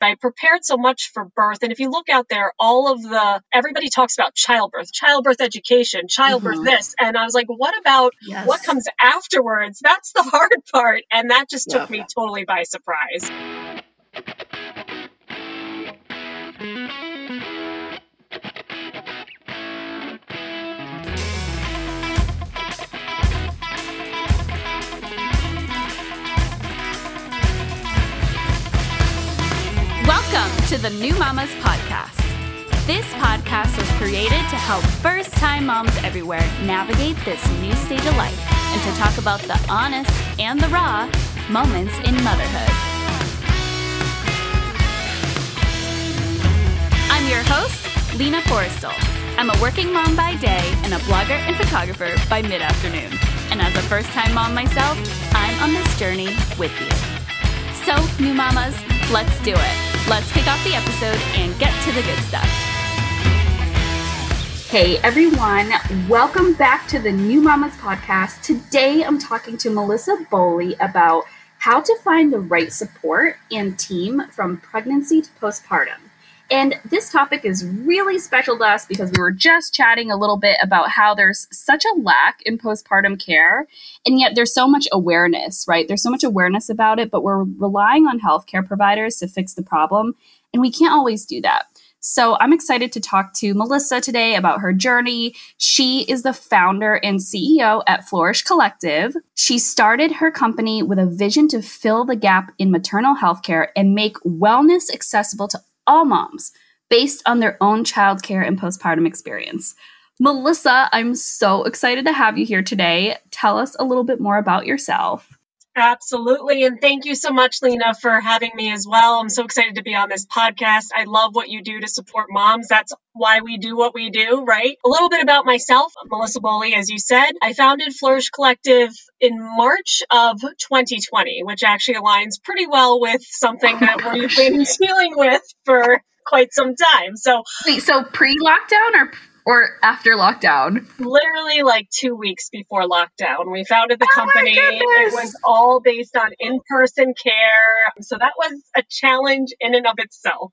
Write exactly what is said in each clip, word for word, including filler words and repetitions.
But I prepared so much for birth. And if you look out there, all of the, everybody talks about childbirth, childbirth education, childbirth mm-hmm. this. And I was like, what about yes. what comes afterwards? That's the hard part. And that just took Love me that. totally by surprise. Welcome to the New Mamas Podcast. This podcast was created to help first-time moms everywhere navigate this new stage of life and to talk about the honest and the raw moments in motherhood. I'm your host, Lina Forrestal. I'm a working mom by day and a blogger and photographer by mid-afternoon. And as a first-time mom myself, I'm on this journey with you. So, New Mamas, let's do it. Let's kick off the episode and get to the good stuff. Hey everyone, welcome back to the New Mamas Podcast. Today I'm talking to Melissa Bowley about how to find the right support and team from pregnancy to postpartum. And this topic is really special to us because we were just chatting a little bit about how there's such a lack in postpartum care, and yet there's so much awareness, right? There's so much awareness about it, but we're relying on healthcare providers to fix the problem, and we can't always do that. So I'm excited to talk to Melissa today about her journey. She is the founder and C E O at Flourish Collective. She started her company with a vision to fill the gap in maternal healthcare and make wellness accessible to all moms based on their own childcare and postpartum experience. Melissa, I'm so excited to have you here today. Tell us a little bit more about yourself. Absolutely. And thank you so much, Lina, for having me as well. I'm so excited to be on this podcast. I love what you do to support moms. That's why we do what we do, right? A little bit about myself. I'm Melissa Bowley, as you said. I founded Flourish Collective in March of twenty twenty, which actually aligns pretty well with something oh that we've been dealing with for quite some time. So, Wait, so pre-lockdown or Or after lockdown? Literally like two weeks before lockdown. We founded the company. Oh, it was all based on in-person care. So that was a challenge in and of itself.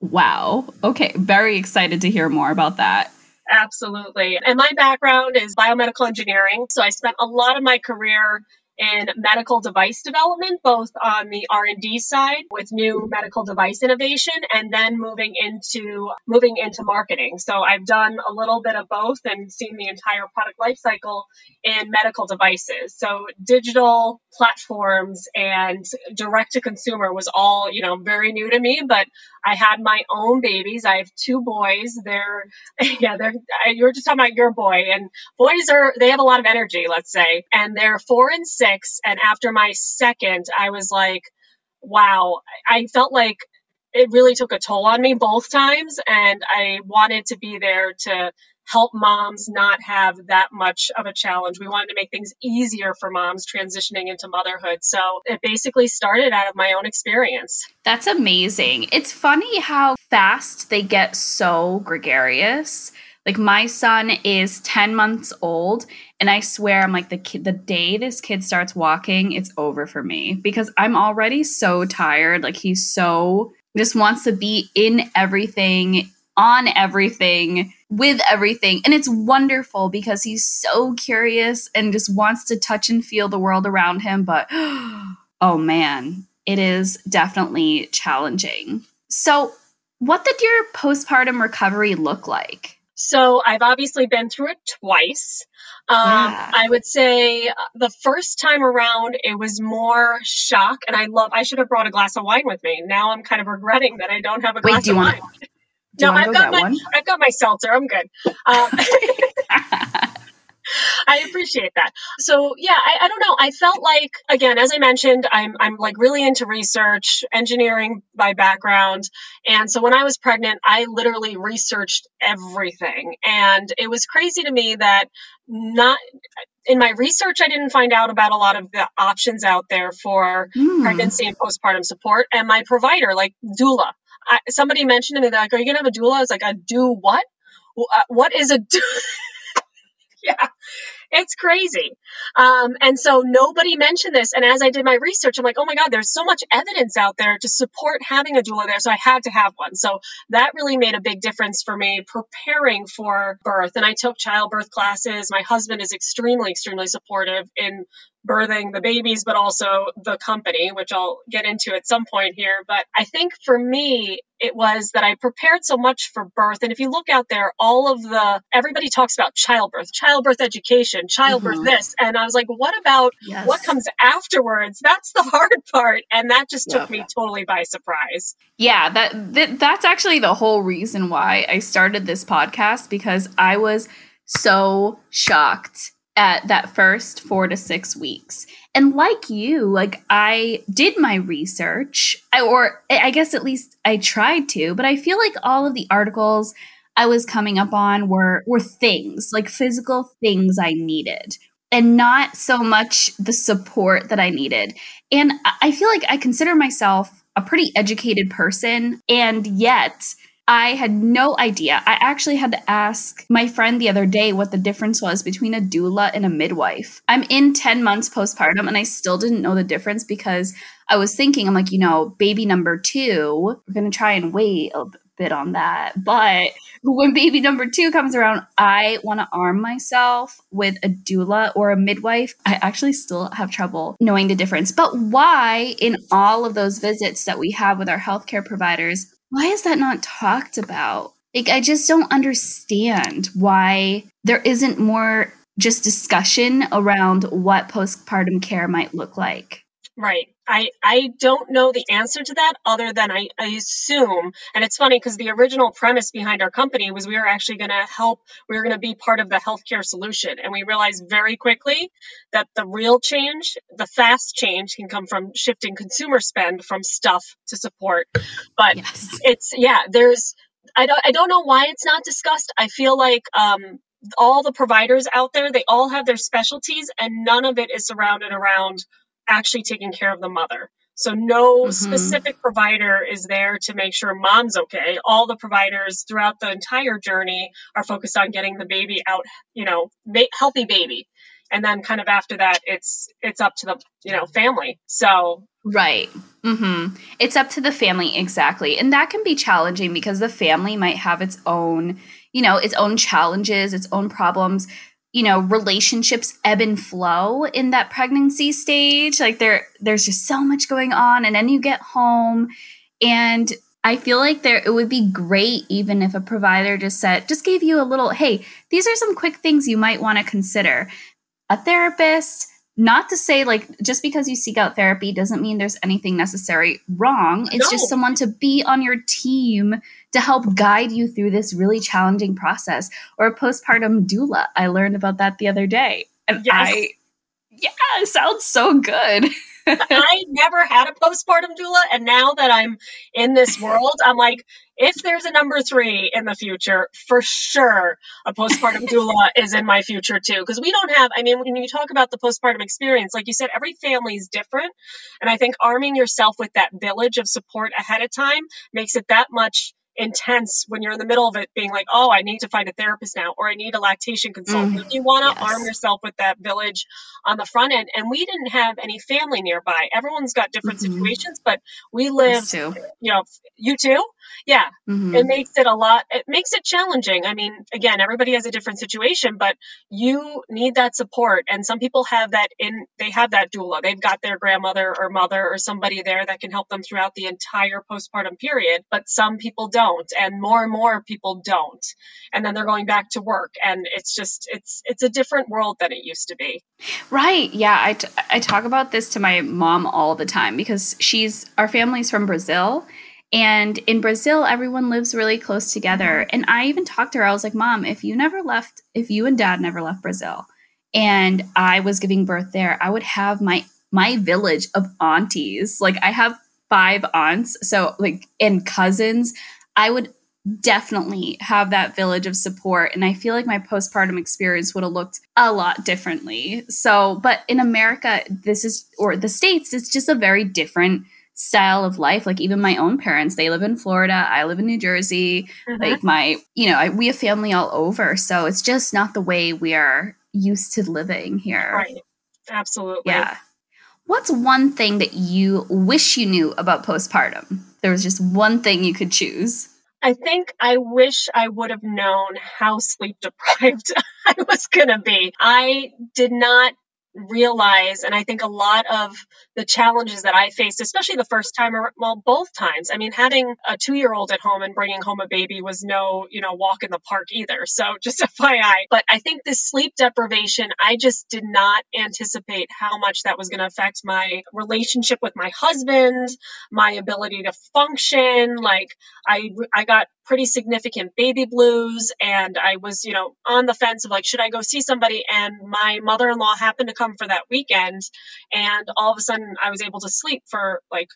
Wow. Okay. Very excited to hear more about that. Absolutely. And my background is biomedical engineering. So I spent a lot of my career in medical device development, both on the R and D side with new medical device innovation, and then moving into moving into marketing. So I've done a little bit of both and seen the entire product lifecycle in medical devices. So digital platforms and direct to consumer was all, you know, very new to me. But I had my own babies. I have two boys. They're yeah. They're you were just talking about your boy, and boys are they have a lot of energy. Let's say, and they're four and six. And after my second, I was like, wow, I felt like it really took a toll on me both times. And I wanted to be there to help moms not have that much of a challenge. We wanted to make things easier for moms transitioning into motherhood. So it basically started out of my own experience. That's amazing. It's funny how fast they get so gregarious. Like my son is ten months old, and I swear I'm like the kid, the day this kid starts walking, it's over for me because I'm already so tired. Like he's so just wants to be in everything, on everything, with everything. And it's wonderful because he's so curious and just wants to touch and feel the world around him. But oh man, it is definitely challenging. So what did your postpartum recovery look like? So I've obviously been through it twice. Um, yeah. I would say the first time around, it was more shock. And I love, I should have brought a glass of wine with me. Now I'm kind of regretting that I don't have a Wait, glass do of you wine. Want, do no, you I've, go got my, I've got my seltzer. I'm good. Um, I appreciate that. So yeah, I, I don't know. I felt like, again, as I mentioned, I'm I'm like really into research, engineering by background. And so when I was pregnant, I literally researched everything. And it was crazy to me that not in my research, I didn't find out about a lot of the options out there for mm. pregnancy and postpartum support. And my provider, like doula, I, somebody mentioned to me, they're like, are you going to have a doula? I was like, a do what? What is a doula? Yeah. It's crazy. Um, and so nobody mentioned this. And as I did my research, I'm like, oh my God, there's so much evidence out there to support having a doula there. So I had to have one. So that really made a big difference for me preparing for birth. And I took childbirth classes. My husband is extremely, extremely supportive in birthing the babies, but also the company, which I'll get into at some point here. But I think for me, it was that I prepared so much for birth. And if you look out there, all of the, everybody talks about childbirth, childbirth education, childbirth mm-hmm. this. And I was like, what about yes. what comes afterwards? That's the hard part. And that just took yeah. me totally by surprise. Yeah, that th- that's actually the whole reason why I started this podcast, because I was so shocked at that first four to six weeks. And like you, like I did my research, I, or I guess at least I tried to, but I feel like all of the articles I was coming up on were, were things, like physical things I needed, and not so much the support that I needed. And I feel like I consider myself a pretty educated person, and yet I had no idea. I actually had to ask my friend the other day what the difference was between a doula and a midwife. I'm in ten months postpartum and I still didn't know the difference, because I was thinking, I'm like, you know, baby number two, we're going to try and wait a bit on that. But when baby number two comes around, I want to arm myself with a doula or a midwife. I actually still have trouble knowing the difference. But why, in all of those visits that we have with our healthcare providers, why is that not talked about? Like, I just don't understand why there isn't more just discussion around what postpartum care might look like. Right. I, I don't know the answer to that, other than I, I assume, and it's funny because the original premise behind our company was we were actually going to help, we were going to be part of the healthcare solution. And we realized very quickly that the real change, the fast change, can come from shifting consumer spend from stuff to support. But yes. it's, yeah, there's, I don't, I don't know why it's not discussed. I feel like, um, all the providers out there, they all have their specialties, and none of it is surrounded around actually taking care of the mother. So no mm-hmm. specific provider is there to make sure mom's okay. All the providers throughout the entire journey are focused on getting the baby out, you know, ma- healthy baby. And then kind of after that, it's, it's up to the, you know, family. So. Right. Mm-hmm. It's up to the family. Exactly. And that can be challenging, because the family might have its own, you know, its own challenges, its own problems. You know, relationships ebb and flow in that pregnancy stage. Like there, there's just so much going on. And then you get home, and I feel like there, it would be great even if a provider just said, just gave you a little, hey, these are some quick things you might want to consider. A therapist, not to say like, just because you seek out therapy doesn't mean there's anything necessarily wrong. It's no. just someone to be on your team to help guide you through this really challenging process, or a postpartum doula. I learned about that the other day. And yes. I, yeah, it sounds so good. I never had a postpartum doula. And now that I'm in this world, I'm like, if there's a number three in the future, for sure, a postpartum doula is in my future too. Because we don't have, I mean, when you talk about the postpartum experience, like you said, every family is different. And I think arming yourself with that village of support ahead of time makes it that much intense when you're in the middle of it, being like, oh, I need to find a therapist now, or I need a lactation consultant. Mm-hmm. You want to yes. arm yourself with that village on the front end. And we didn't have any family nearby. Everyone's got different mm-hmm. situations, but we live, you know, you too. Yeah. Mm-hmm. It makes it a lot, it makes it challenging. I mean, again, everybody has a different situation, but you need that support. And some people have that in, they have that doula. They've got their grandmother or mother or somebody there that can help them throughout the entire postpartum period. But some people don't, and more and more people don't. And then they're going back to work, and it's just, it's, it's a different world than it used to be. Right. Yeah. I, t- I talk about this to my mom all the time, because she's, our family's from Brazil. And in Brazil, everyone lives really close together. And I even talked to her. I was like, Mom, if you never left, if you and Dad never left Brazil and I was giving birth there, I would have my my village of aunties. Like I have five aunts, so like, and cousins. I would definitely have that village of support. And I feel like my postpartum experience would have looked a lot differently. So, but in America, this is, or the States, it's just a very different style of life. Like even my own parents, they live in Florida. I live in New Jersey. Mm-hmm. Like my, you know, I, we have family all over. So it's just not the way we are used to living here. Right. Absolutely. Yeah. What's one thing that you wish you knew about postpartum? There was just one thing you could choose. I think I wish I would have known how sleep deprived I was going to be. I did not realize, and I think a lot of the challenges that I faced, especially the first time, or well, both times. I mean, having a two-year-old at home and bringing home a baby was no, you know, walk in the park either. So just F Y I. But I think this sleep deprivation, I just did not anticipate how much that was going to affect my relationship with my husband, my ability to function. Like I, I got pretty significant baby blues. And I was, you know, on the fence of like, should I go see somebody? And my mother-in-law happened to come for that weekend. And all of a sudden I was able to sleep for like,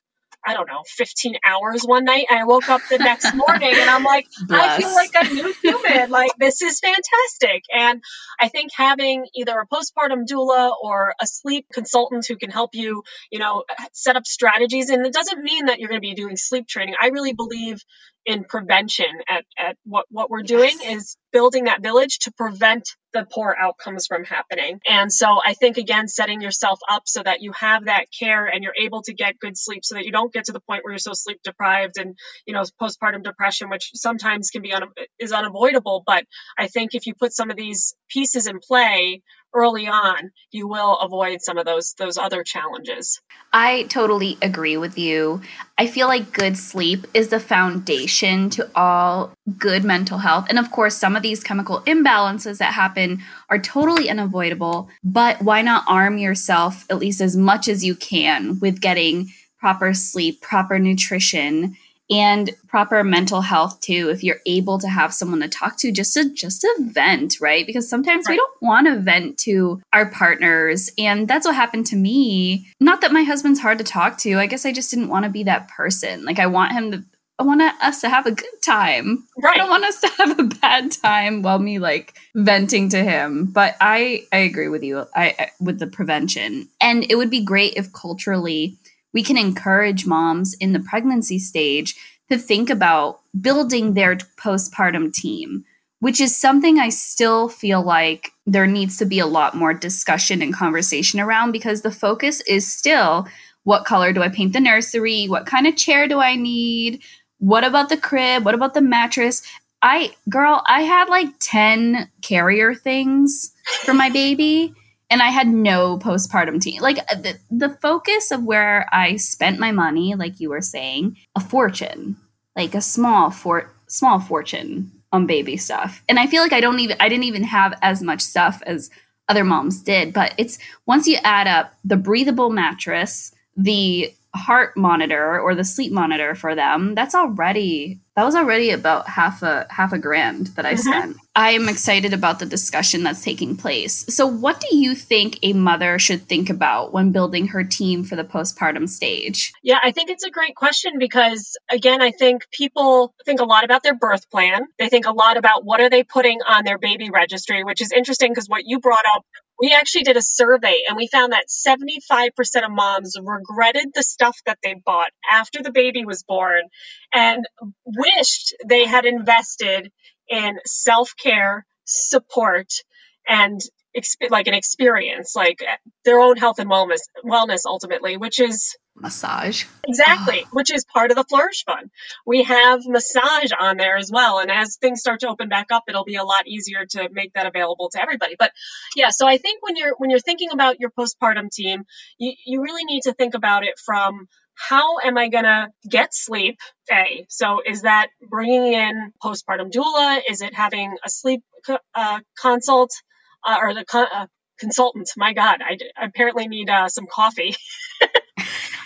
I don't know, fifteen hours one night. And I woke up the next morning and I'm like, bless. I feel like a new human. Like, this is fantastic. And I think having either a postpartum doula or a sleep consultant who can help you, you know, set up strategies. And it doesn't mean that you're going to be doing sleep training. I really believe in prevention at, at what, what we're doing is building that village to prevent the poor outcomes from happening. And so I think, again, setting yourself up so that you have that care and you're able to get good sleep so that you don't get to the point where you're so sleep deprived and, you know, postpartum depression, which sometimes can be un- is unavoidable. But I think if you put some of these pieces in play early on, you will avoid some of those those other challenges. I totally agree with you. I feel like good sleep is the foundation to all good mental health. And of course, some of these chemical imbalances that happen are totally unavoidable, but why not arm yourself at least as much as you can with getting proper sleep, proper nutrition, and proper mental health too, if you're able to have someone to talk to, just to just to vent, right? Because sometimes right. we don't want to vent to our partners. And that's what happened to me. Not that my husband's hard to talk to. I guess I just didn't want to be that person. Like I want him to, I want us to have a good time. Right. I don't want us to have a bad time while me like venting to him. But I, I agree with you I, I with the prevention. And it would be great if culturally we can encourage moms in the pregnancy stage to think about building their postpartum team, which is something I still feel like there needs to be a lot more discussion and conversation around, because the focus is still, what color do I paint the nursery? What kind of chair do I need? What about the crib? What about the mattress? I, girl, I had like ten carrier things for my baby. And I had no postpartum team. Like the, the focus of where I spent my money, like you were saying, a fortune, like a small for small fortune on baby stuff. And I feel like I don't even I didn't even have as much stuff as other moms did. But it's once you add up the breathable mattress, the heart monitor or the sleep monitor for them, that's already that was already about half a half a grand that I mm-hmm. spent. I am excited about the discussion that's taking place. So what do you think a mother should think about when building her team for the postpartum stage? Yeah, I think it's a great question because, again, I think people think a lot about their birth plan. They think a lot about what are they putting on their baby registry, which is interesting because what you brought up, we actually did a survey and we found that seventy-five percent of moms regretted the stuff that they bought after the baby was born and wished they had invested in self-care, support, and exp- like an experience, like their own health and wellness, wellness ultimately, which is massage. Exactly. Oh. Which is part of the Flourish Fund. We have massage on there as well. And as things start to open back up, it'll be a lot easier to make that available to everybody. But yeah, so I think when you're, when you're thinking about your postpartum team, you, you really need to think about it from, how am I going to get sleep? A. So is that bringing in postpartum doula? Is it having a sleep co- uh, consult uh, or the con- uh, consultant? My God, I, d- I apparently need uh, some coffee.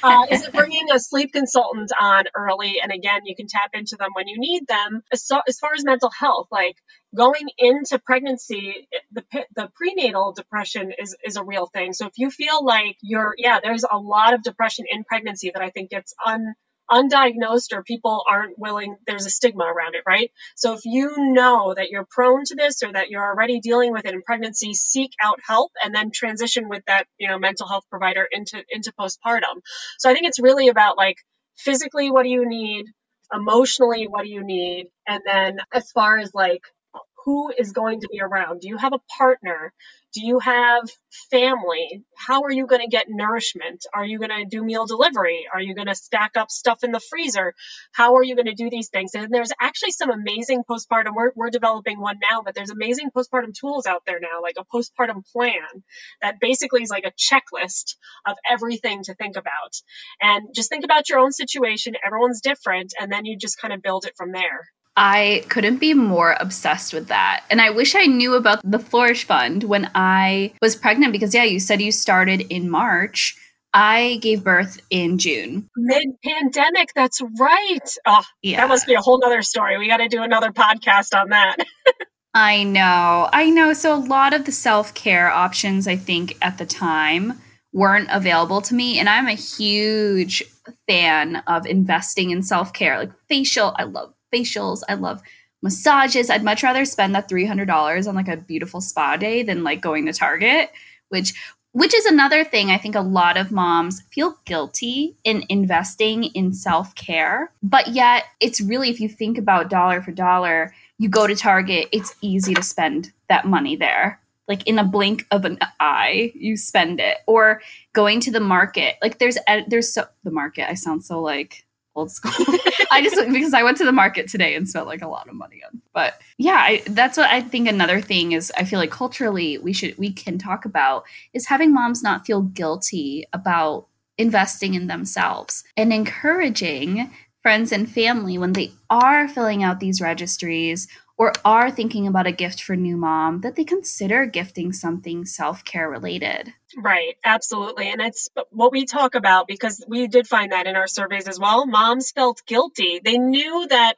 Uh, is it bringing a sleep consultant on early? And again, you can tap into them when you need them. So, as far as mental health, like going into pregnancy, the the prenatal depression is, is a real thing. So if you feel like you're, yeah, there's a lot of depression in pregnancy that I think gets un undiagnosed or people aren't willing, there's a stigma around it, right? So if you know that you're prone to this or that you're already dealing with it in pregnancy, seek out help and then transition with that, you know, mental health provider into, into postpartum. So I think it's really about like physically, what do you need? Emotionally, what do you need? And then as far as like, who is going to be around? Do you have a partner? Do you have family? How are you going to get nourishment? Are you going to do meal delivery? Are you going to stack up stuff in the freezer? How are you going to do these things? And there's actually some amazing postpartum, we're, we're developing one now, but there's amazing postpartum tools out there now, like a postpartum plan that basically is like a checklist of everything to think about. And just think about your own situation. Everyone's different. And then you just kind of build it from there. I couldn't be more obsessed with that. And I wish I knew about the Flourish Fund when I was pregnant, because yeah, you said you started in March. I gave birth in June. Mid-pandemic, that's right. Oh, yeah. That must be a whole nother story. We got to do another podcast on that. I know, I know. So a lot of the self-care options, I think at the time, weren't available to me. And I'm a huge fan of investing in self-care, like facial, I love facials. I love massages. I'd much rather spend that three hundred dollars on like a beautiful spa day than like going to Target, which, which is another thing. I think a lot of moms feel guilty in investing in self-care, but yet it's really, if you think about dollar for dollar, you go to Target, it's easy to spend that money there. Like in a blink of an eye, you spend it. Or going to the market, like there's, there's so the market, I sound so like old school. I just, because I went to the market today and spent like a lot of money on, but yeah, I, that's what I think another thing is, I feel like culturally we should, we can talk about is having moms not feel guilty about investing in themselves and encouraging friends and family when they are filling out these registries or are thinking about a gift for new mom, that they consider gifting something self-care related. Right, absolutely. And it's what we talk about, because we did find that in our surveys as well. Moms felt guilty. They knew that,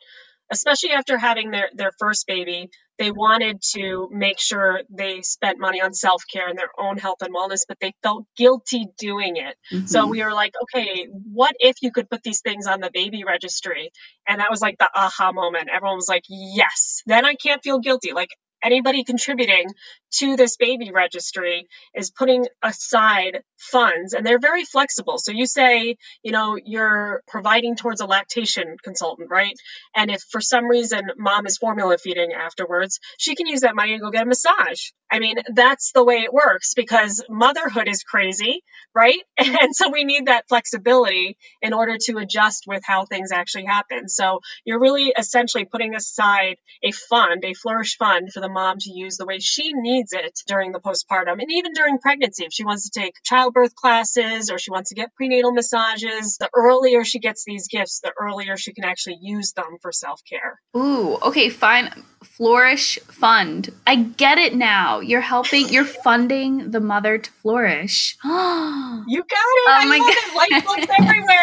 especially after having their, their first baby, they wanted to make sure they spent money on self-care and their own health and wellness, but they felt guilty doing it. Mm-hmm. So we were like, okay, what if you could put these things on the baby registry? And that was like the aha moment. Everyone was like, yes, then I can't feel guilty. Like anybody contributing to this baby registry is putting aside funds, and they're very flexible. So you say, you know, you're providing towards a lactation consultant, right? And if for some reason mom is formula feeding afterwards, she can use that money to go get a massage. I mean, that's the way it works, because motherhood is crazy, right? And so we need that flexibility in order to adjust with how things actually happen. So you're really essentially putting aside a fund, a Flourish Fund, for the mom to use the way she needs it during the postpartum and even during pregnancy. If she wants to take childbirth classes or she wants to get prenatal massages, the earlier she gets these gifts, the earlier she can actually use them for self-care. Ooh, okay, fine. Flourish Fund. I get it now. You're helping, you're funding the mother to flourish. You got it. Oh I my love God. It. Light bulbs everywhere.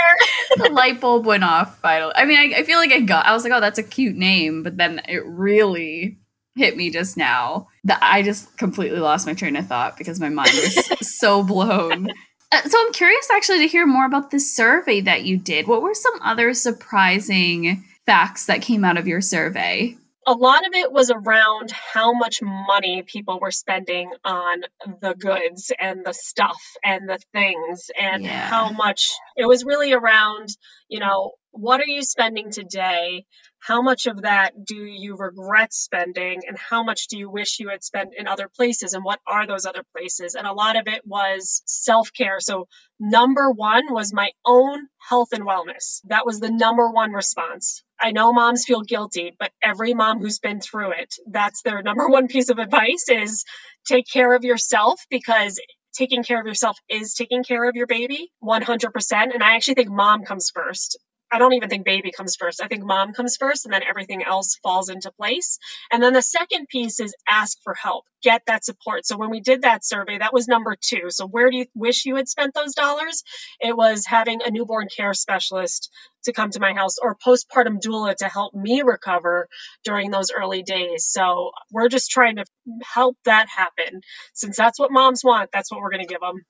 The light bulb went off finally. I mean, I, I feel like I got, I was like, oh, that's a cute name. But then it really hit me just now that I just completely lost my train of thought because my mind was so blown. Uh, so I'm curious actually to hear more about this survey that you did. What were some other surprising facts that came out of your survey? A lot of it was around how much money people were spending on the goods and the stuff and the things, and yeah. how much it was really around, you know, what are you spending today? How much of that do you regret spending, and how much do you wish you had spent in other places, and what are those other places? And a lot of it was self-care. So number one was my own health and wellness. That was the number one response. I know moms feel guilty, but every mom who's been through it, that's their number one piece of advice is take care of yourself, because taking care of yourself is taking care of your baby one hundred percent. And I actually think mom comes first. I don't even think baby comes first. I think mom comes first, and then everything else falls into place. And then the second piece is ask for help, get that support. So when we did that survey, that was number two. So where do you wish you had spent those dollars? It was having a newborn care specialist to come to my house, or postpartum doula to help me recover during those early days. So we're just trying to help that happen, since that's what moms want. That's what we're going to give them.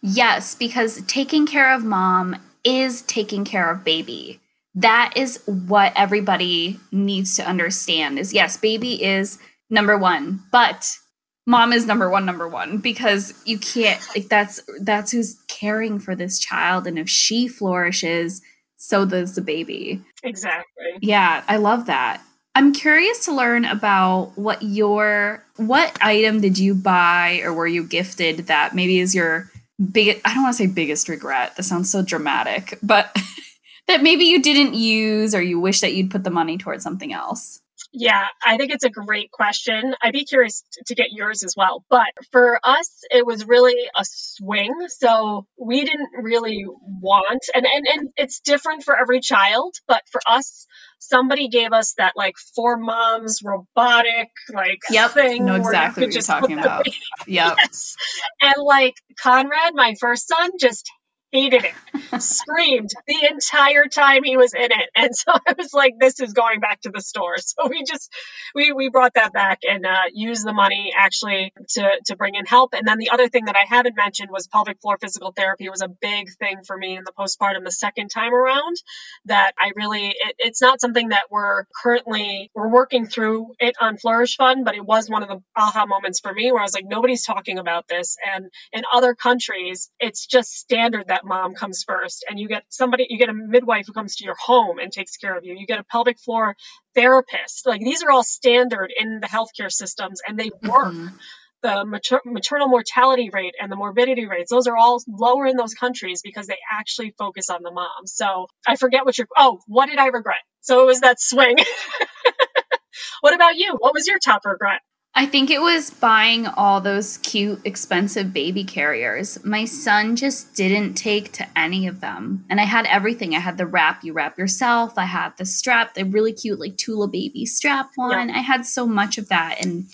Yes, because taking care of mom is taking care of baby. That is what everybody needs to understand is, yes, baby is number one, but mom is number one, number one, because you can't, like that's, that's who's caring for this child. And if she flourishes, so does the baby. Exactly. Yeah. I love that. I'm curious to learn about what your, what item did you buy or were you gifted that maybe is your biggest, I don't want to say biggest regret, that sounds so dramatic, but that maybe you didn't use or you wish that you'd put the money towards something else? Yeah, I think it's a great question. I'd be curious to get yours as well. But for us, it was really a swing. So we didn't really want, and, and, and it's different for every child, but for us, somebody gave us that like four moms robotic like yep. thing. Know exactly you what you're talking about. Yep. Yes. And like Conrad, my first son, just hated it, screamed the entire time he was in it. And so I was like, this is going back to the store. So we just, we, we brought that back and uh, used the money actually to, to bring in help. And then the other thing that I haven't mentioned was pelvic floor physical therapy was a big thing for me in the postpartum the second time around, that I really, it, it's not something that we're currently, we're working through it on Flourish Fund, but it was one of the aha moments for me where I was like, nobody's talking about this. And in other countries, it's just standard that mom comes first, and you get somebody, you get a midwife who comes to your home and takes care of you. You get a pelvic floor therapist. Like these are all standard in the healthcare systems, and they work. Mm-hmm. The mater- maternal mortality rate and the morbidity rates, those are all lower in those countries because they actually focus on the mom. So I forget what your, oh, what did I regret? So it was that swing. What about you? What was your top regret? I think it was buying all those cute, expensive baby carriers. My son just didn't take to any of them. And I had everything. I had the wrap you wrap yourself. I had the strap, the really cute like Tula baby strap one. Yeah. I had so much of that and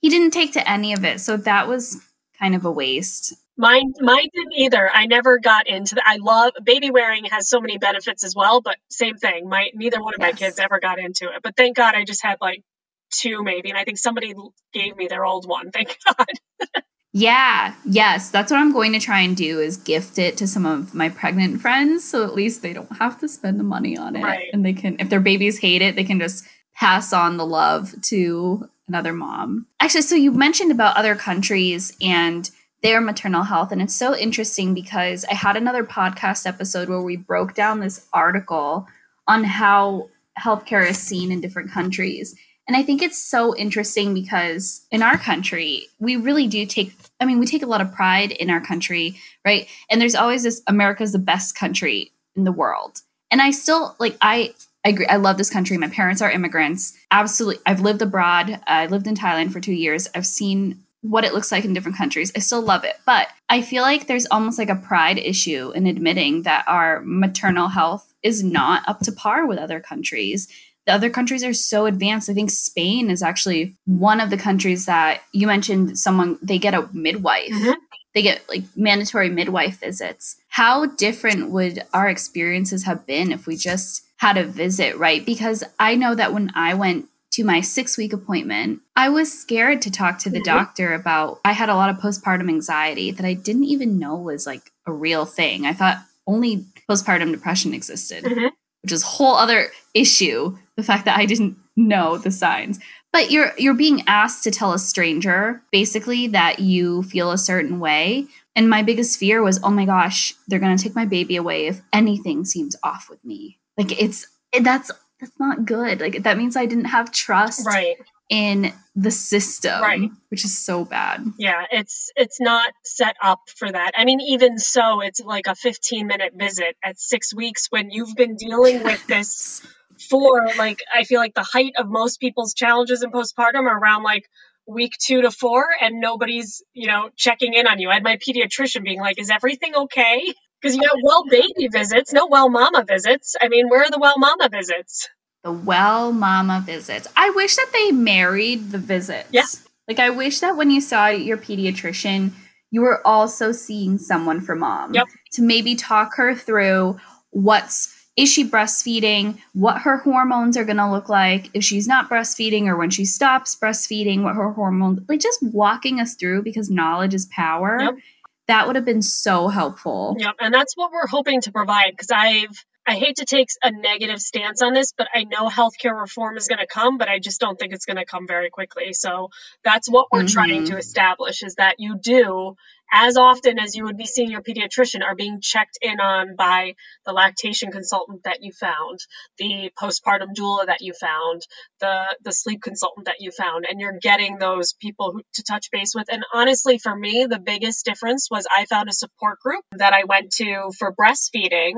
he didn't take to any of it. So that was kind of a waste. Mine, mine didn't either. I never got into that. I love baby wearing has so many benefits as well, but same thing. My, neither one of yes. my kids ever got into it, but thank God I just had like two maybe. And I think somebody gave me their old one. Thank God. Yeah. Yes. That's what I'm going to try and do is gift it to some of my pregnant friends. So at least they don't have to spend the money on it. Right. And they can, if their babies hate it, they can just pass on the love to another mom. Actually, so you mentioned about other countries and their maternal health. And it's so interesting because I had another podcast episode where we broke down this article on how healthcare is seen in different countries. And I think it's so interesting because in our country, we really do take, I mean, we take a lot of pride in our country, right? And there's always this, America's the best country in the world. And I still, like, I, I agree. I love this country. My parents are immigrants. Absolutely. I've lived abroad. I lived in Thailand for two years. I've seen what it looks like in different countries. I still love it. But I feel like there's almost like a pride issue in admitting that our maternal health is not up to par with other countries. The other countries are so advanced. I think Spain is actually one of the countries that you mentioned someone, they get a midwife. Mm-hmm. They get like mandatory midwife visits. How different would our experiences have been if we just had a visit, right? Because I know that when I went to my six week appointment, I was scared to talk to the mm-hmm. doctor about, I had a lot of postpartum anxiety that I didn't even know was like a real thing. I thought only postpartum depression existed, mm-hmm. which is a whole other issue. The fact that I didn't know the signs, but you're, you're being asked to tell a stranger basically that you feel a certain way. And my biggest fear was, oh my gosh, they're going to take my baby away if anything seems off with me. Like it's, that's, that's not good. Like that means I didn't have trust right. in the system, right. which is so bad. Yeah. It's, it's not set up for that. I mean, even so it's like a fifteen minute visit at six weeks when you've been dealing with this for like, I feel like the height of most people's challenges in postpartum are around like week two to four and nobody's, you know, checking in on you. I had my pediatrician being like, is everything okay? Because you have well baby visits, no well mama visits. I mean, where are the well mama visits? The well mama visits. I wish that they married the visits. Yeah. Like I wish that when you saw your pediatrician, you were also seeing someone for mom yep. to maybe talk her through what's, is she breastfeeding, what her hormones are going to look like, if she's not breastfeeding or when she stops breastfeeding, what her hormones, like just walking us through because knowledge is power. Yep. That would have been so helpful. Yep. And that's what we're hoping to provide because I've, I hate to take a negative stance on this, but I know healthcare reform is going to come, but I just don't think it's going to come very quickly. So that's what we're mm-hmm. trying to establish is that you do as often as you would be seeing your pediatrician, are being checked in on by the lactation consultant that you found, the postpartum doula that you found, the, the sleep consultant that you found, and you're getting those people who, to touch base with. And honestly, for me, the biggest difference was I found a support group that I went to for breastfeeding,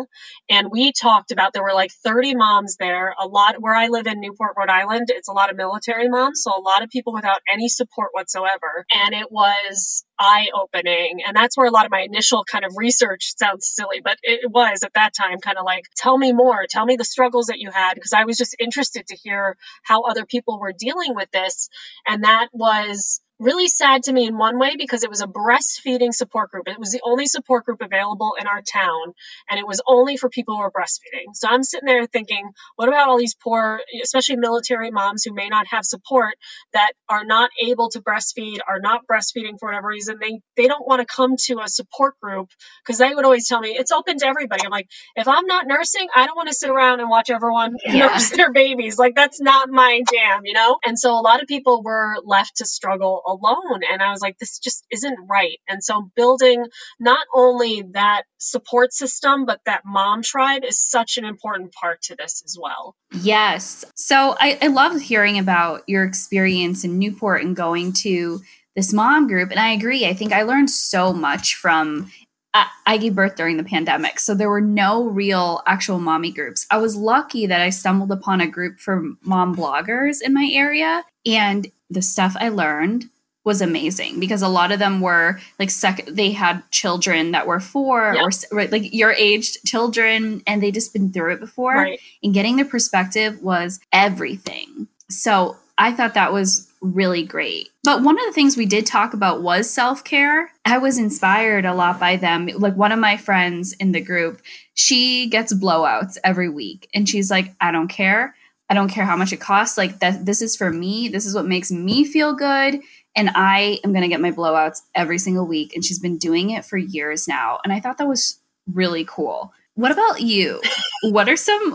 and we talked about, there were like thirty moms there, a lot, where I live in Newport, Rhode Island, it's a lot of military moms, so a lot of people without any support whatsoever. And it was eye-opening. And that's where a lot of my initial kind of research, sounds silly, but it was at that time kind of like, tell me more, tell me the struggles that you had, because I was just interested to hear how other people were dealing with this. And that was really sad to me in one way, because it was a breastfeeding support group. It was the only support group available in our town, and it was only for people who were breastfeeding. So I'm sitting there thinking, what about all these poor, especially military moms who may not have support, that are not able to breastfeed, are not breastfeeding for whatever reason. They they don't want to come to a support group, because they would always tell me, it's open to everybody. I'm like, if I'm not nursing, I don't want to sit around and watch everyone yeah. nurse their babies. Like, that's not my jam, you know? And so a lot of people were left to struggle alone. And I was like, this just isn't right. And so building not only that support system, but that mom tribe is such an important part to this as well. Yes. So I, I love hearing about your experience in Newport and going to this mom group. And I agree. I think I learned so much from, uh, I gave birth during the pandemic, so there were no real actual mommy groups. I was lucky that I stumbled upon a group for mom bloggers in my area. And the stuff I learned was amazing, because a lot of them were like sec- they had children that were four yeah. or like your aged children, and they just been through it before right. and getting their perspective was everything. So I thought that was really great. But one of the things we did talk about was self-care. I was inspired a lot by them. Like, one of my friends in the group, she gets blowouts every week, and she's like, I don't care. I don't care how much it costs. Like, that, this is for me. This is what makes me feel good. And I am going to get my blowouts every single week. And she's been doing it for years now. And I thought that was really cool. What about you? What are some,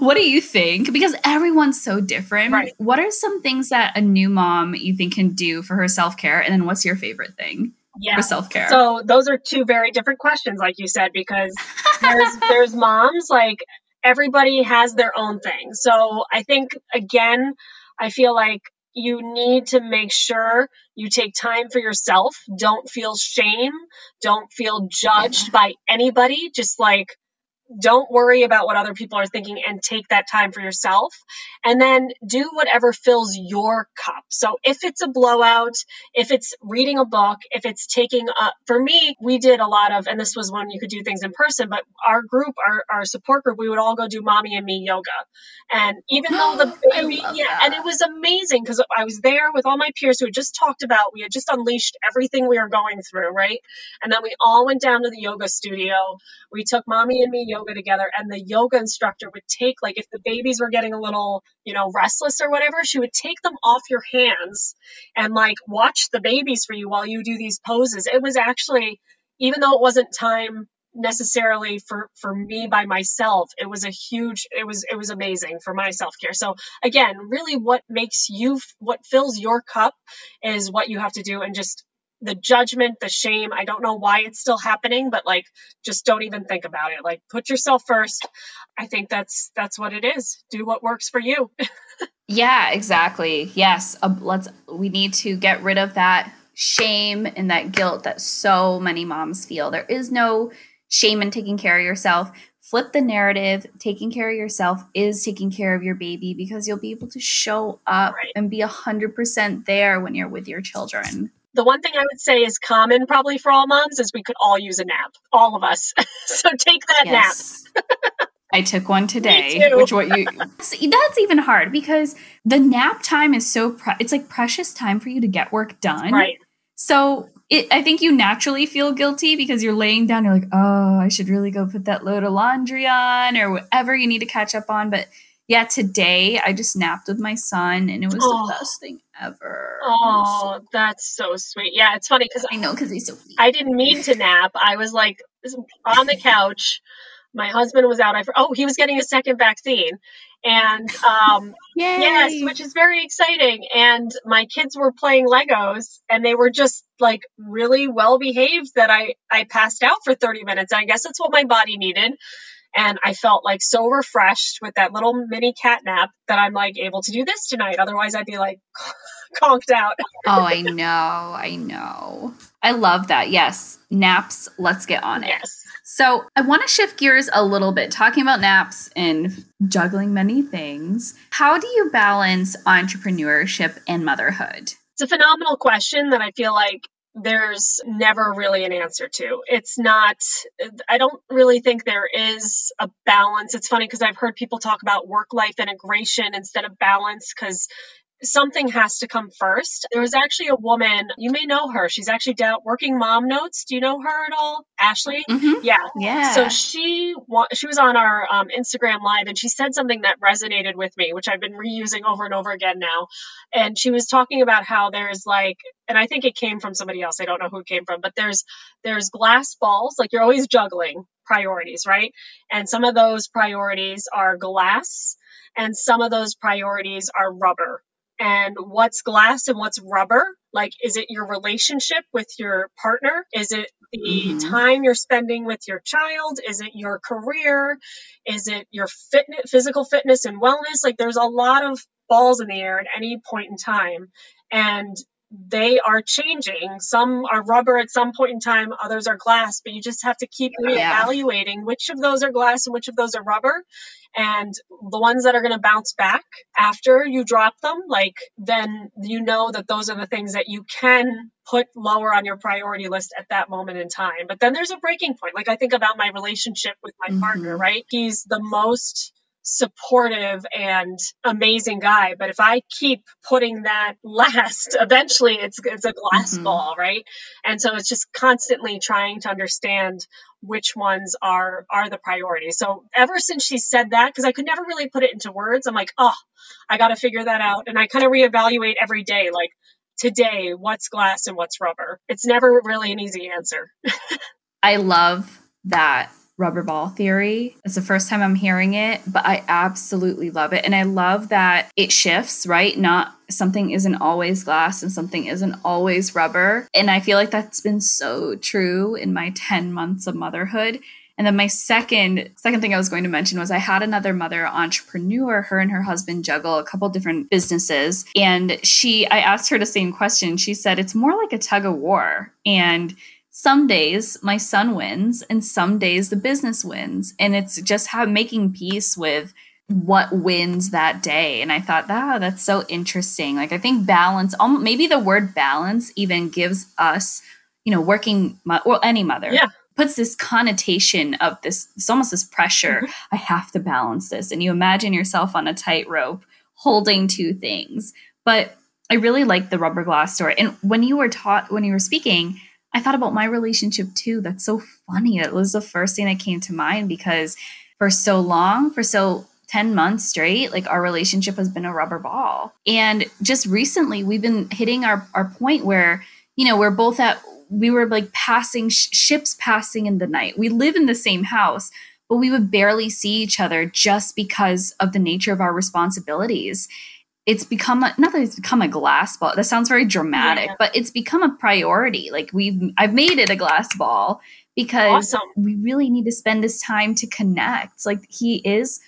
what do you think? Because everyone's so different. Right. What are some things that a new mom you think can do for her self-care? And then what's your favorite thing? Yeah. For self-care. So those are two very different questions, like you said, because there's, there's moms, like, everybody has their own thing. So I think, again, I feel like you need to make sure you take time for yourself. Don't feel shame. Don't feel judged by anybody. Just like, don't worry about what other people are thinking, and take that time for yourself, and then do whatever fills your cup. So if it's a blowout, if it's reading a book, if it's taking a, for me, we did a lot of, and this was when you could do things in person, but our group, our, our support group, we would all go do mommy and me yoga. And even though the baby, yeah, that. and it was amazing, because I was there with all my peers who had just talked about, we had just unleashed everything we were going through. Right. And then we all went down to the yoga studio. We took mommy and me yoga yoga together, and the yoga instructor would take, like, if the babies were getting a little, you know, restless or whatever, she would take them off your hands and, like, watch the babies for you while you do these poses. It was actually, even though it wasn't time necessarily for, for me by myself, it was a huge, it was, it was amazing for my self-care. So again, really what makes you, what fills your cup is what you have to do. And just the judgment, the shame, I don't know why it's still happening, but, like, just don't even think about it. Like, put yourself first. I think that's, that's what it is. Do what works for you. Yeah, exactly. Yes. Uh, let's, we need to get rid of that shame and that guilt that so many moms feel. There is no shame in taking care of yourself. Flip the narrative. Taking care of yourself is taking care of your baby, because you'll be able to show up right. and be a hundred percent there when you're with your children. The one thing I would say is common probably for all moms is we could all use a nap, all of us. So take that yes. nap. I took one today. Me too. Which what you that's even hard, because the nap time is so pre- it's like precious time for you to get work done. Right. So it, I think you naturally feel guilty because you're laying down. You're like, oh, I should really go put that load of laundry on or whatever you need to catch up on, but. Yeah, today I just napped with my son, and it was oh. the best thing ever. Oh, so that's so sweet. Yeah, it's funny because I know because he's so weak. I didn't mean to nap. I was like on the couch. My husband was out. I, oh, he was getting a second vaccine. And um, yes, which is very exciting. And my kids were playing Legos and they were just like really well behaved that I, I passed out for thirty minutes. I guess that's what my body needed. And I felt like so refreshed with that little mini cat nap that I'm like able to do this tonight. Otherwise I'd be like conked out. Oh, I know. I know. I love that. Yes. Naps. Let's get on it. Yes. So I want to shift gears a little bit, talking about naps and juggling many things. How do you balance entrepreneurship and motherhood? It's a phenomenal question that I feel like there's never really an answer to. It's not, I don't really think there is a balance. It's funny because I've heard people talk about work-life integration instead of balance because something has to come first. There was actually a woman, you may know her. She's actually down working Mom Notes. Do you know her at all? Ashley? Mm-hmm. Yeah. Yeah. So she, wa- she was on our um, Instagram live and she said something that resonated with me, which I've been reusing over and over again now. And she was talking about how there's like, and I think it came from somebody else. I don't know who it came from, but there's, there's glass balls. Like you're always juggling priorities, right? And some of those priorities are glass and some of those priorities are rubber. And what's glass and what's rubber? Like, is it your relationship with your partner? Is it the mm-hmm. time you're spending with your child? Is it your career? Is it your fitness, physical fitness and wellness? Like, there's a lot of balls in the air at any point in time. And they are changing. Some are rubber at some point in time. Others are glass, but you just have to keep reevaluating yeah. which of those are glass and which of those are rubber. And the ones that are going to bounce back after you drop them, like then you know that those are the things that you can put lower on your priority list at that moment in time. But then there's a breaking point. Like I think about my relationship with my mm-hmm. partner, right? He's the most supportive and amazing guy. But if I keep putting that last, eventually it's it's a glass mm-hmm. ball, right? And so it's just constantly trying to understand which ones are are the priority. So ever since she said that, because I could never really put it into words, I'm like, oh, I got to figure that out. And I kind of reevaluate every day, like today, what's glass and what's rubber? It's never really an easy answer. I love that. Rubber ball theory. It's the first time I'm hearing it, but I absolutely love it. And I love that it shifts, right? Not something isn't always glass and something isn't always rubber. And I feel like that's been so true in my ten months of motherhood. And then my second second thing I was going to mention was I had another mother entrepreneur. Her and her husband juggle a couple different businesses. And she, I asked her the same question. She said, it's more like a tug of war. And some days my son wins and some days the business wins. And it's just how making peace with what wins that day. And I thought, ah, that's so interesting. Like I think balance, maybe the word balance even gives us, you know, working mo- or any mother yeah. puts this connotation of this, it's almost this pressure. Mm-hmm. I have to balance this. And you imagine yourself on a tightrope holding two things. But I really like the rubber glass story. And when you were taught, when you were speaking, I thought about my relationship too. That's so funny. It was the first thing that came to mind because for so long, for so ten months straight, like our relationship has been a rubber ball. And just recently we've been hitting our, our point where, you know, we're both at, we were like passing sh- ships passing in the night. We live in the same house, but we would barely see each other just because of the nature of our responsibilities. It's become a, not that it's become a glass ball. That sounds very dramatic, yeah. but it's become a priority. Like we've, I've made it a glass ball because awesome. We really need to spend this time to connect. Like he is,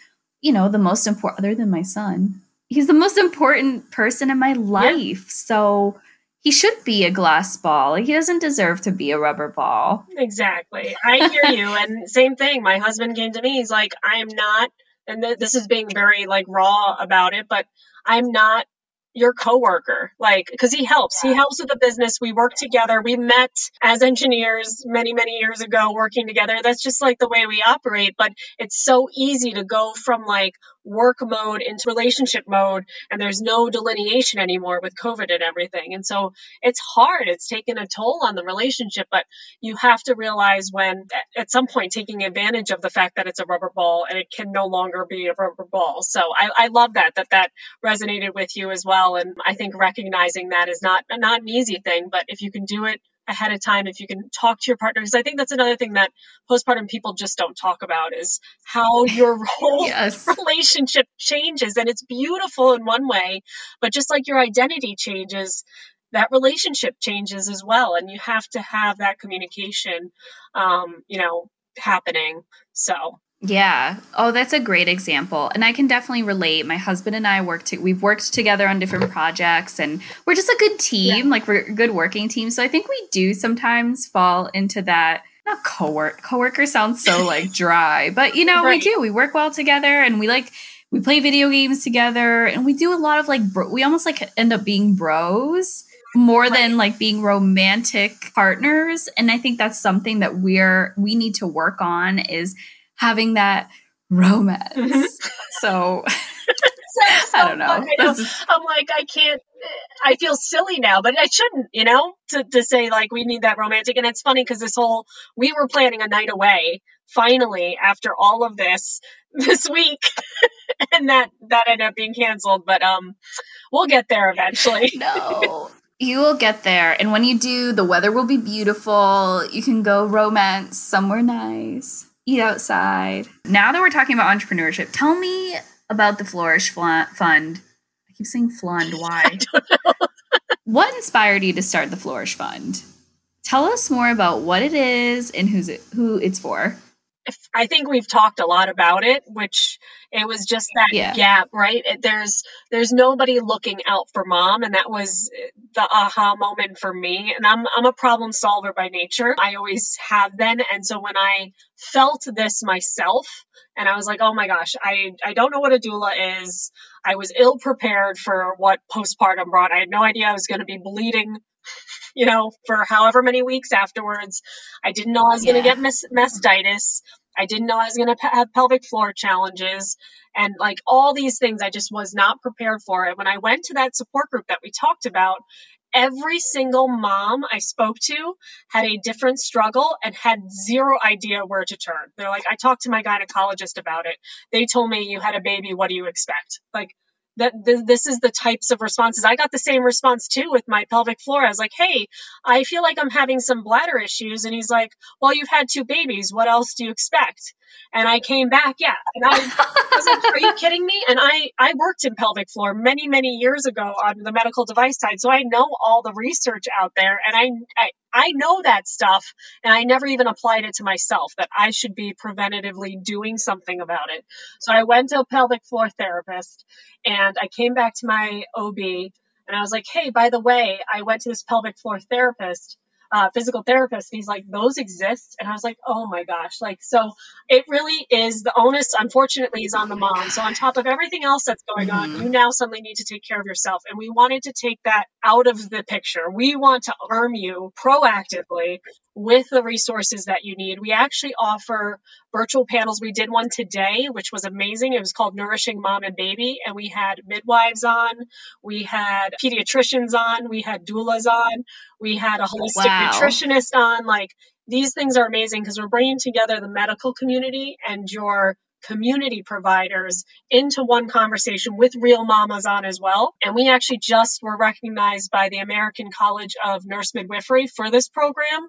you know, the most important, other than my son, he's the most important person in my life. Yeah. So he should be a glass ball. He doesn't deserve to be a rubber ball. Exactly. I hear you. And same thing. My husband came to me. He's like, I am not, and th- this is being very like raw about it, but I'm not your coworker, like, because he helps. He helps with the business. We work together. We met as engineers many, many years ago working together. That's just like the way we operate. But it's so easy to go from like work mode into relationship mode. And there's no delineation anymore with COVID and everything. And so it's hard. It's taken a toll on the relationship. But you have to realize when at some point taking advantage of the fact that it's a rubber ball and it can no longer be a rubber ball. So I, I love that, that that resonated with you as well. And I think recognizing that is not, not an easy thing, but if you can do it ahead of time if you can talk to your partner, because I think that's another thing that postpartum people just don't talk about is how your whole yes. relationship changes. And it's beautiful in one way, but just like your identity changes, that relationship changes as well. And you have to have that communication, um, you know, happening. So yeah. Oh, that's a great example. And I can definitely relate. My husband and I worked, to, we've worked together on different projects and we're just a good team. Yeah. Like we're a good working team. So I think we do sometimes fall into that. Not co-work. Co-worker sounds so like dry, but you know, right. we do, we work well together and we like, we play video games together and we do a lot of like, bro- we almost like end up being bros more right. than like being romantic partners. And I think that's something that we're, we need to work on is having that romance. Mm-hmm. So, so I don't know. I know. I'm like, I can't, I feel silly now, but I shouldn't, you know, to, to say like, we need that romantic. And it's funny because this whole, we were planning a night away finally after all of this, this week. And that, that ended up being canceled, but um, we'll get there eventually. No. You will get there. And when you do, the weather will be beautiful. You can go romance somewhere nice. Eat outside. Now that we're talking about entrepreneurship, tell me about the Flourish Fund. I keep saying Flund. Why? I don't know. What inspired you to start the Flourish Fund? Tell us more about what it is and who's it, who it's for. I think we've talked a lot about it, which it was just that yeah. gap, right? There's there's nobody looking out for mom, and that was the aha moment for me. And I'm I'm a problem solver by nature. I always have been, and so when I felt this myself, and I was like, oh my gosh, I I don't know what a doula is. I was ill prepared for what postpartum brought. I had no idea I was going to be bleeding. You know, for however many weeks afterwards. I didn't know I was yeah. going to get mes- mastitis. I didn't know I was going to pe- have pelvic floor challenges. And like all these things, I just was not prepared for. And when I went to that support group that we talked about, every single mom I spoke to had a different struggle and had zero idea where to turn. They're like, I talked to my gynecologist about it. They told me you had a baby. What do you expect? Like, that this is the types of responses. I got the same response too with my pelvic floor. I was like, hey, I feel like I'm having some bladder issues. And he's like, well, you've had two babies. What else do you expect? And I came back. Yeah. And I was, I was like, are you kidding me? And I, I worked in pelvic floor many, many years ago on the medical device side. So I know all the research out there and I, I, I know that stuff and I never even applied it to myself that I should be preventatively doing something about it. So I went to a pelvic floor therapist and I came back to my O B and I was like, hey, by the way, I went to this pelvic floor therapist, uh, physical therapist. And he's like, those exist. And I was like, oh my gosh. Like, so it really is the onus, unfortunately, is on the mom. So on top of everything else that's going mm-hmm. on, you now suddenly need to take care of yourself. And we wanted to take that out of the picture. We want to arm you proactively with the resources that you need. We actually offer virtual panels. We did one today, which was amazing. It was called Nourishing Mom and Baby. And we had midwives on, we had pediatricians on, we had doulas on, we had a holistic wow. nutritionist on. Like these things are amazing because we're bringing together the medical community and your community providers into one conversation with real mamas on as well. And we actually just were recognized by the American College of Nurse Midwifery for this program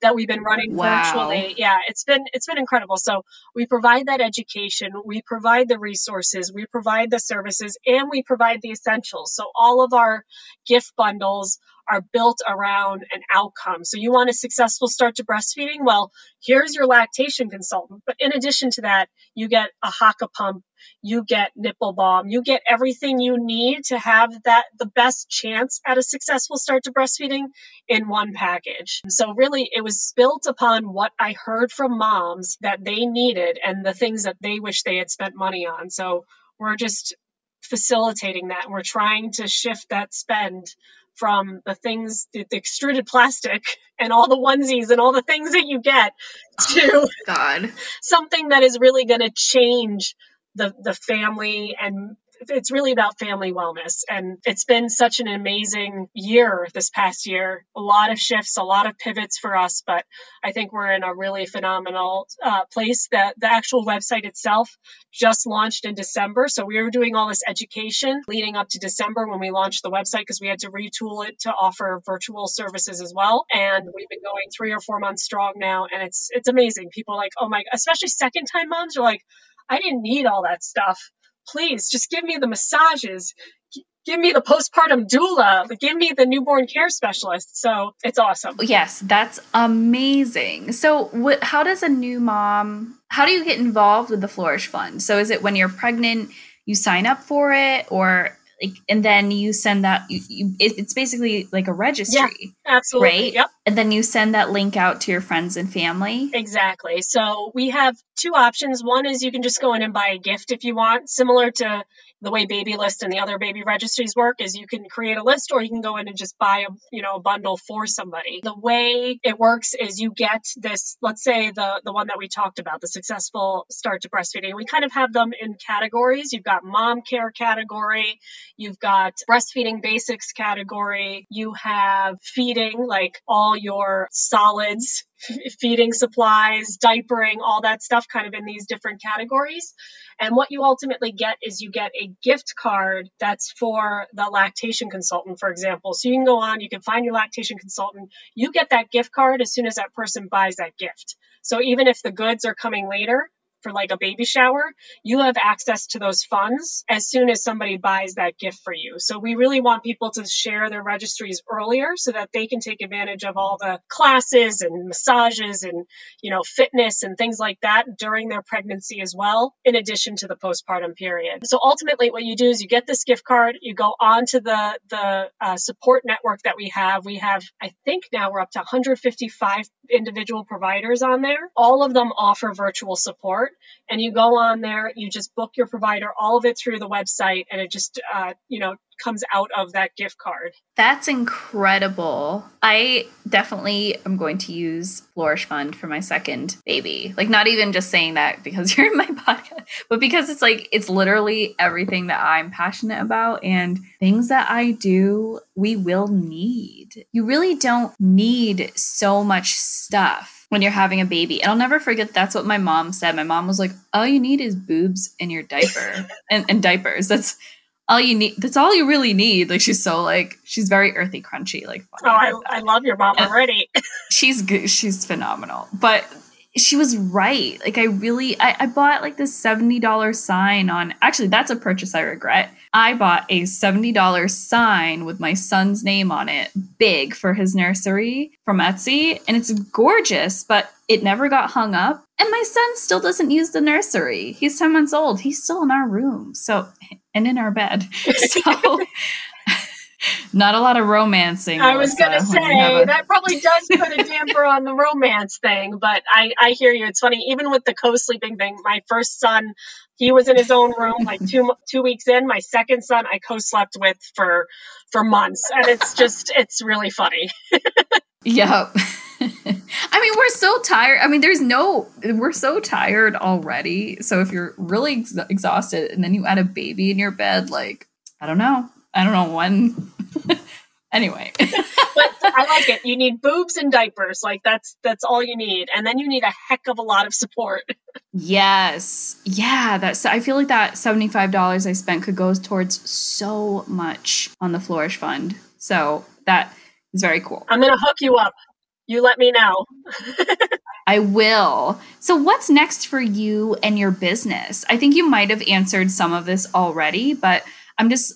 that we've been running wow. virtually. Yeah, it's been it's been incredible. So we provide that education, we provide the resources, we provide the services, and we provide the essentials. So all of our gift bundles are built around an outcome. So you want a successful start to breastfeeding? Well, here's your lactation consultant. But in addition to that, you get a Haka pump, you get nipple balm, you get everything you need to have that the best chance at a successful start to breastfeeding in one package. So really, it was built upon what I heard from moms that they needed and the things that they wish they had spent money on. So we're just facilitating that. We're trying to shift that spend from the things, the extruded plastic and all the onesies and all the things that you get to oh, God. something that is really going to change the the family and it's really about family wellness. And it's been such an amazing year this past year. A lot of shifts, a lot of pivots for us, but I think we're in a really phenomenal uh, place. The, the actual website itself just launched in December. So we were doing all this education leading up to December when we launched the website because we had to retool it to offer virtual services as well. And we've been going three or four months strong now. And it's it's amazing. People are like, oh my, especially second time moms are like, I didn't need all that stuff. Please just give me the massages, give me the postpartum doula, give me the newborn care specialist. So it's awesome. Yes, that's amazing. So what, how does a new mom, how do you get involved with the Flourish Fund? So is it when you're pregnant, you sign up for it, or like, and then you send that, you, you, it's basically like a registry, yeah, absolutely. Right? Yep. And then you send that link out to your friends and family. Exactly. So we have two options. One is you can just go in and buy a gift if you want, similar to the way Baby List and the other baby registries work is you can create a list or you can go in and just buy a, you know, a bundle for somebody. The way it works is you get this, let's say the, the one that we talked about, the successful start to breastfeeding. We kind of have them in categories. You've got mom care category. You've got breastfeeding basics category. You have feeding, like all your solids, feeding supplies, diapering, all that stuff kind of in these different categories. And what you ultimately get is you get a gift card that's for the lactation consultant, for example. So you can go on, you can find your lactation consultant. You get that gift card as soon as that person buys that gift. So even if the goods are coming later for like a baby shower, you have access to those funds as soon as somebody buys that gift for you. So we really want people to share their registries earlier so that they can take advantage of all the classes and massages and, you know, fitness and things like that during their pregnancy as well, in addition to the postpartum period. So ultimately what you do is you get this gift card, you go on to the, the uh, support network that we have. We have, I think now we're up to one hundred fifty-five individual providers on there. All of them offer virtual support. And you go on there, you just book your provider, all of it through the website, and it just, uh, you know, comes out of that gift card. That's incredible. I definitely am going to use Flourish Fund for my second baby. Like, not even just saying that because you're in my podcast, but because it's like, it's literally everything that I'm passionate about and things that I do, we will need. You really don't need so much stuff when you're having a baby. And I'll never forget, that's what my mom said. My mom was like, all you need is boobs and your diaper and, and diapers. That's all you need. That's all you really need. Like, she's so like, she's very earthy, crunchy. Like, oh, I, I love your mom and already. she's good. She's phenomenal. But she was right. Like, I really, I, I bought like this seventy dollars sign on, actually, that's a purchase I regret. I bought a seventy dollars sign with my son's name on it, big, for his nursery from Etsy. And it's gorgeous, but it never got hung up. And my son still doesn't use the nursery. He's ten months old. He's still in our room. So, and in our bed. So not a lot of romancing. I was going to say, a- that probably does put a damper on the romance thing, but I, I hear you. It's funny, even with the co-sleeping thing, my first son, he was in his own room like two two weeks in. My second son, I co-slept with for, for months. And it's just, it's really funny. Yep. I mean, we're so tired. I mean, there's no, we're so tired already. So if you're really ex- exhausted and then you add a baby in your bed, like, I don't know. I don't know when. Anyway. But I like it. You need boobs and diapers. Like, that's that's all you need. And then you need a heck of a lot of support. Yes. Yeah. That's, I feel like that seventy-five dollars I spent could go towards so much on the Flourish Fund. So that is very cool. I'm going to hook you up. You let me know. I will. So what's next for you and your business? I think you might have answered some of this already, but I'm just...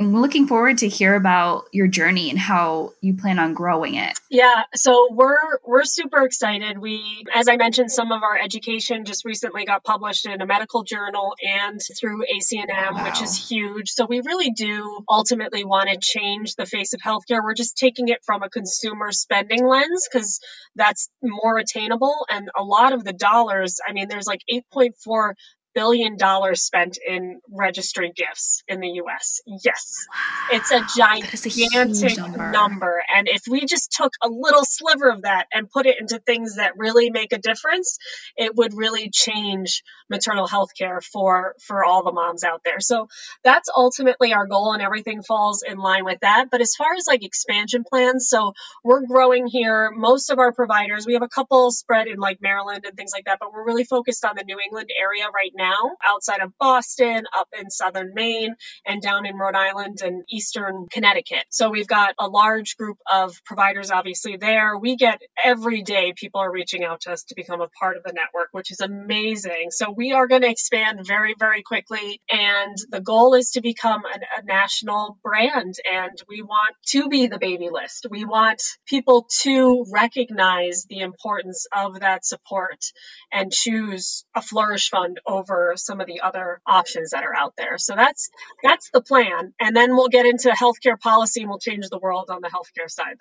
I'm looking forward to hear about your journey and how you plan on growing it. Yeah, so we're we're super excited. We, as I mentioned, some of our education just recently got published in a medical journal and through A C N M, wow, which is huge. So we really do ultimately want to change the face of healthcare. We're just taking it from a consumer spending lens because that's more attainable. And a lot of the dollars, I mean, there's like eight point four billion dollars spent in registry gifts in the U S. Yes. Wow. It's a gigantic a number. number. And if we just took a little sliver of that and put it into things that really make a difference, it would really change maternal health care for, for all the moms out there. So that's ultimately our goal, and everything falls in line with that. But as far as like expansion plans, so we're growing here. Most of our providers, we have a couple spread in like Maryland and things like that, but we're really focused on the New England area right now. Now, outside of Boston, up in southern Maine, and down in Rhode Island and eastern Connecticut. So we've got a large group of providers, obviously, there. We get every day people are reaching out to us to become a part of the network, which is amazing. So we are going to expand very, very quickly. And the goal is to become an, a national brand. And we want to be the Baby List. We want people to recognize the importance of that support and choose a Flourish Fund over some of the other options that are out there. So that's that's the plan. And then we'll get into healthcare policy and we'll change the world on the healthcare side.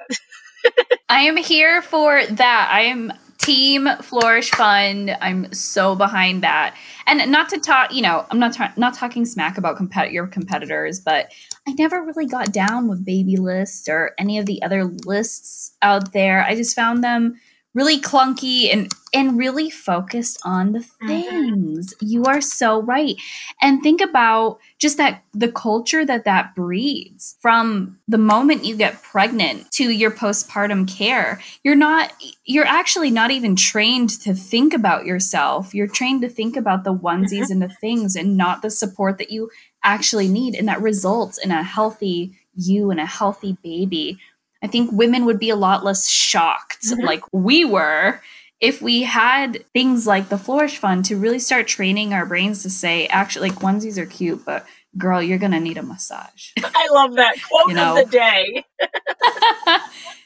I am here for that. I am Team Flourish Fund. I'm so behind that. And not to talk, you know, I'm not ta- not talking smack about compet- your competitors, but I never really got down with Baby List or any of the other lists out there. I just found them really clunky and, and really focused on the things. Mm-hmm. You are so right. And think about just that the culture that that breeds from the moment you get pregnant to your postpartum care. You're not, you're actually not even trained to think about yourself. You're trained to think about the onesies mm-hmm. and the things and not the support that you actually need. And that results in a healthy you and a healthy baby. I think women would be a lot less shocked, mm-hmm. like we were, if we had things like the Flourish Fund to really start training our brains to say, actually, like, onesies are cute, but girl, you're going to need a massage. I love that quote you know? of the day.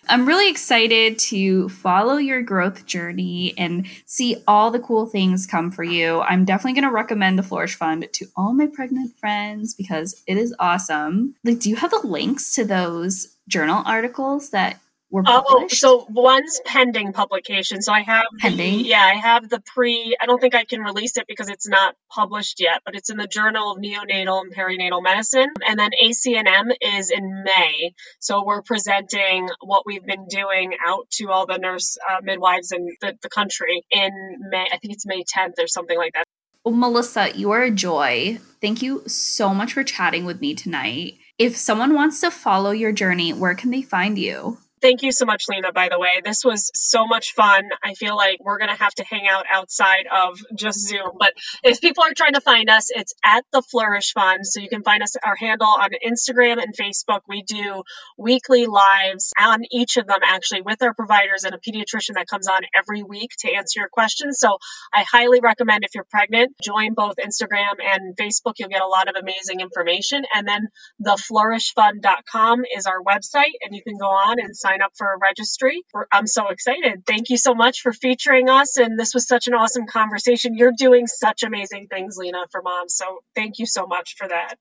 I'm really excited to follow your growth journey and see all the cool things come for you. I'm definitely going to recommend the Flourish Fund to all my pregnant friends because it is awesome. Like, do you have the links to those journal articles that were published? Oh, so one's pending publication. So I have pending. The, yeah, I have the pre. I don't think I can release it because it's not published yet, but it's in the Journal of Neonatal and Perinatal Medicine. And then A C N M is in May. So we're presenting what we've been doing out to all the nurse uh, midwives in the, the country in May. I think it's May tenth or something like that. Well, Melissa, you are a joy. Thank you so much for chatting with me tonight. If someone wants to follow your journey, where can they find you? Thank you so much, Lina, by the way. This was so much fun. I feel like we're going to have to hang out outside of just Zoom. But if people are trying to find us, it's at the Flourish Fund. So you can find us, our handle on Instagram and Facebook. We do weekly lives on each of them, actually, with our providers and a pediatrician that comes on every week to answer your questions. So I highly recommend if you're pregnant, join both Instagram and Facebook. You'll get a lot of amazing information. And then the flourish fund dot com is our website, and you can go on and sign up for a registry. I'm so excited. Thank you so much for featuring us. And this was such an awesome conversation. You're doing such amazing things, Lina, for moms. So thank you so much for that.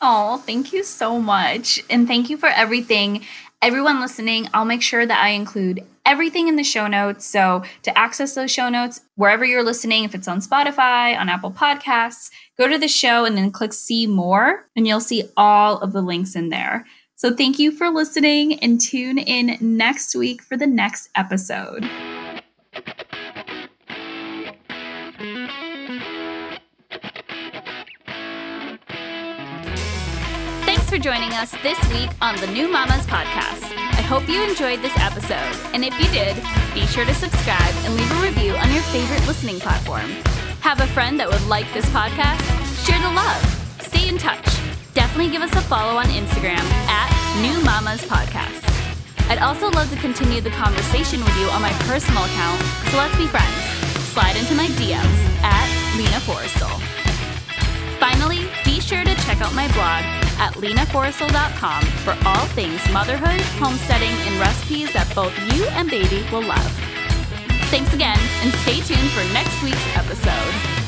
Oh, thank you so much. And thank you for everything. Everyone listening, I'll make sure that I include everything in the show notes. So to access those show notes, wherever you're listening, if it's on Spotify, on Apple Podcasts, go to the show and then click see more, and you'll see all of the links in there. So thank you for listening, and tune in next week for the next episode. Thanks for joining us this week on the New Mamas Podcast. I hope you enjoyed this episode. And if you did, be sure to subscribe and leave a review on your favorite listening platform. Have a friend that would like this podcast? Share the love. Stay in touch. Definitely give us a follow on Instagram at New Mamas Podcast. I'd also love to continue the conversation with you on my personal account, so let's be friends. Slide into my D Ms at Lina Forrestal. Finally, be sure to check out my blog at lina forrestal dot com for all things motherhood, homesteading, and recipes that both you and baby will love. Thanks again, and stay tuned for next week's episode.